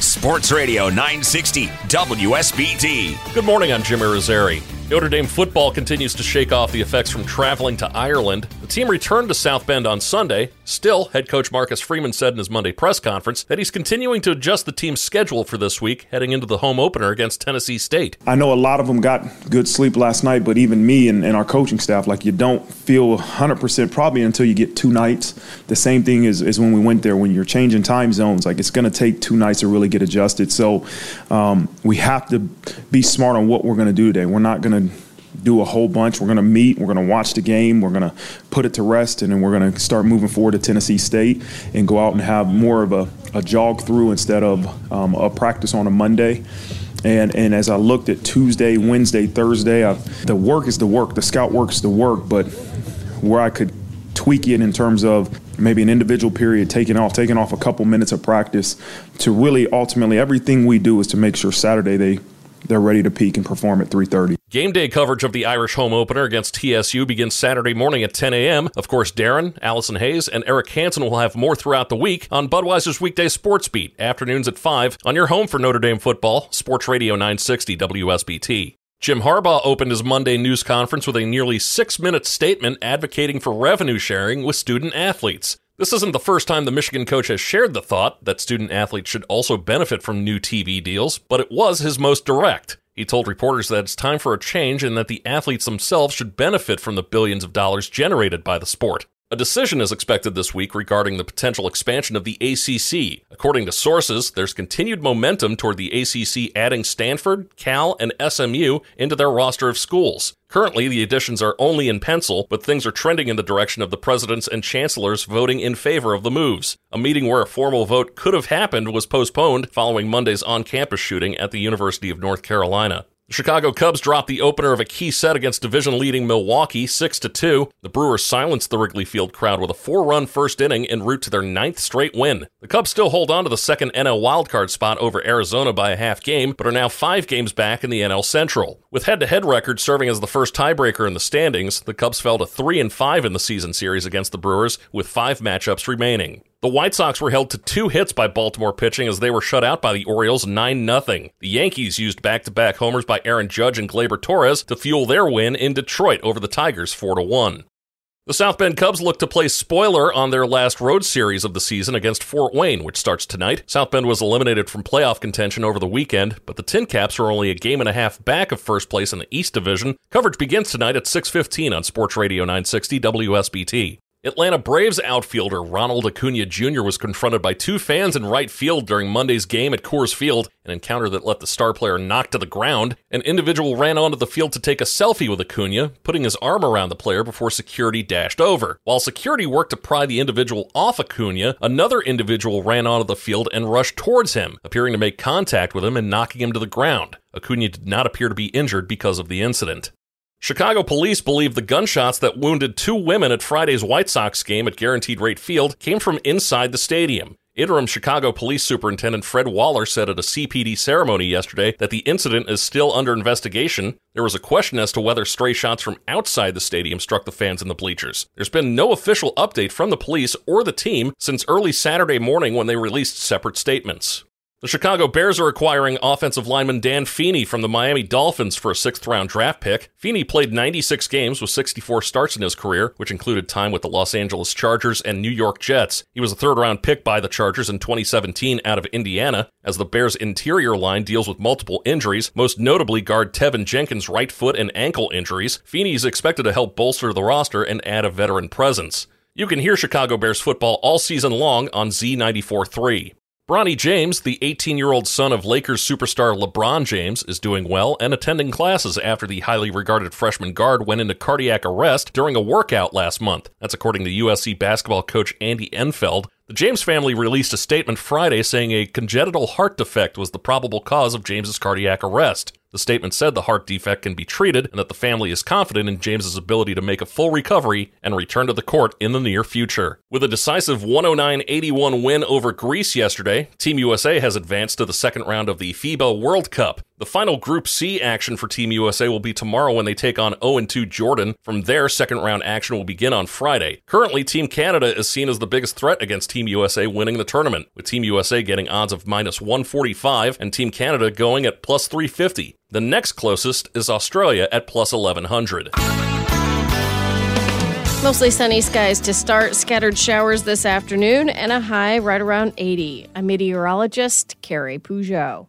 Sports Radio 960 WSBT. Good morning, I'm Jim Irizarry. Notre Dame football continues to shake off the effects from traveling to Ireland. The team returned to South Bend on Sunday. Still, head coach Marcus Freeman said in his Monday press conference that he's continuing to adjust the team's schedule for this week, heading into the home opener against Tennessee State. I know a lot of them got good sleep last night, but even me and our coaching staff, like, you don't feel 100% probably until you get two nights. The same thing is when we went there. When you're changing time zones, like, it's going to take two nights to really get adjusted. So we have to be smart on what we're going to do today. We're not going to do a whole bunch. We're going to meet, we're going to watch the game, we're going to put it to rest, and then we're going to start moving forward to Tennessee State and go out and have more of a jog through instead of a practice on a Monday. And as I looked at Tuesday, Wednesday, Thursday, the work is the work. The scout work is the work, but where I could tweak it in terms of maybe an individual period, taking off a couple minutes of practice to really ultimately everything we do is to make sure Saturday they're ready to peak and perform at 3:30. Game day coverage of the Irish home opener against TSU begins Saturday morning at 10 a.m. Of course, Darren, Allison Hayes, and Eric Hansen will have more throughout the week on Budweiser's Weekday Sports Beat, afternoons at 5, on your home for Notre Dame football, Sports Radio 960 WSBT. Jim Harbaugh opened his Monday news conference with a nearly 6-minute statement advocating for revenue sharing with student-athletes. This isn't the first time the Michigan coach has shared the thought that student-athletes should also benefit from new TV deals, but it was his most direct. He told reporters that it's time for a change and that the athletes themselves should benefit from the billions of dollars generated by the sport. A decision is expected this week regarding the potential expansion of the ACC. According to sources, there's continued momentum toward the ACC adding Stanford, Cal, and SMU into their roster of schools. Currently, the additions are only in pencil, but things are trending in the direction of the presidents and chancellors voting in favor of the moves. A meeting where a formal vote could have happened was postponed following Monday's on-campus shooting at the University of North Carolina. The Chicago Cubs dropped the opener of a key set against division-leading Milwaukee 6-2. The Brewers silenced the Wrigley Field crowd with a 4-run first inning en route to their 9th straight win. The Cubs still hold on to the second NL wildcard spot over Arizona by a half game, but are now 5 games back in the NL Central. With head-to-head record serving as the first tiebreaker in the standings, the Cubs fell to 3-5 in the season series against the Brewers, with 5 matchups remaining. The White Sox were held to 2 hits by Baltimore pitching as they were shut out by the Orioles 9-0. The Yankees used back-to-back homers by Aaron Judge and Gleyber Torres to fuel their win in Detroit over the Tigers 4-1. The South Bend Cubs look to play spoiler on their last road series of the season against Fort Wayne, which starts tonight. South Bend was eliminated from playoff contention over the weekend, but the Tin Caps are only a game and a half back of first place in the East Division. Coverage begins tonight at 6:15 on Sports Radio 960 WSBT. Atlanta Braves outfielder Ronald Acuna Jr. was confronted by 2 fans in right field during Monday's game at Coors Field, an encounter that left the star player knocked to the ground. An individual ran onto the field to take a selfie with Acuna, putting his arm around the player before security dashed over. While security worked to pry the individual off Acuna, another individual ran onto the field and rushed towards him, appearing to make contact with him and knocking him to the ground. Acuna did not appear to be injured because of the incident. Chicago police believe the gunshots that wounded 2 women at Friday's White Sox game at Guaranteed Rate Field came from inside the stadium. Interim Chicago Police Superintendent Fred Waller said at a CPD ceremony yesterday that the incident is still under investigation. There was a question as to whether stray shots from outside the stadium struck the fans in the bleachers. There's been no official update from the police or the team since early Saturday morning when they released separate statements. The Chicago Bears are acquiring offensive lineman Dan Feeney from the Miami Dolphins for a 6th-round draft pick. Feeney played 96 games with 64 starts in his career, which included time with the Los Angeles Chargers and New York Jets. He was a 3rd-round pick by the Chargers in 2017 out of Indiana. As the Bears' interior line deals with multiple injuries, most notably guard Tevin Jenkins' right foot and ankle injuries, Feeney is expected to help bolster the roster and add a veteran presence. You can hear Chicago Bears football all season long on Z94.3. Bronny James, the 18-year-old son of Lakers superstar LeBron James, is doing well and attending classes after the highly regarded freshman guard went into cardiac arrest during a workout last month. That's according to USC basketball coach Andy Enfeld. The James family released a statement Friday saying a congenital heart defect was the probable cause of James's cardiac arrest. The statement said the heart defect can be treated and that the family is confident in James's ability to make a full recovery and return to the court in the near future. With a decisive 109-81 win over Greece yesterday, Team USA has advanced to the second round of the FIBA World Cup. The final Group C action for Team USA will be tomorrow when they take on 0-2 Jordan. From there, second round action will begin on Friday. Currently, Team Canada is seen as the biggest threat against Team USA winning the tournament, with Team USA getting odds of -145 and Team Canada going at +350. The next closest is Australia at +1100. Mostly sunny skies to start, scattered showers this afternoon, and a high right around 80. I'm meteorologist Carrie Peugeot.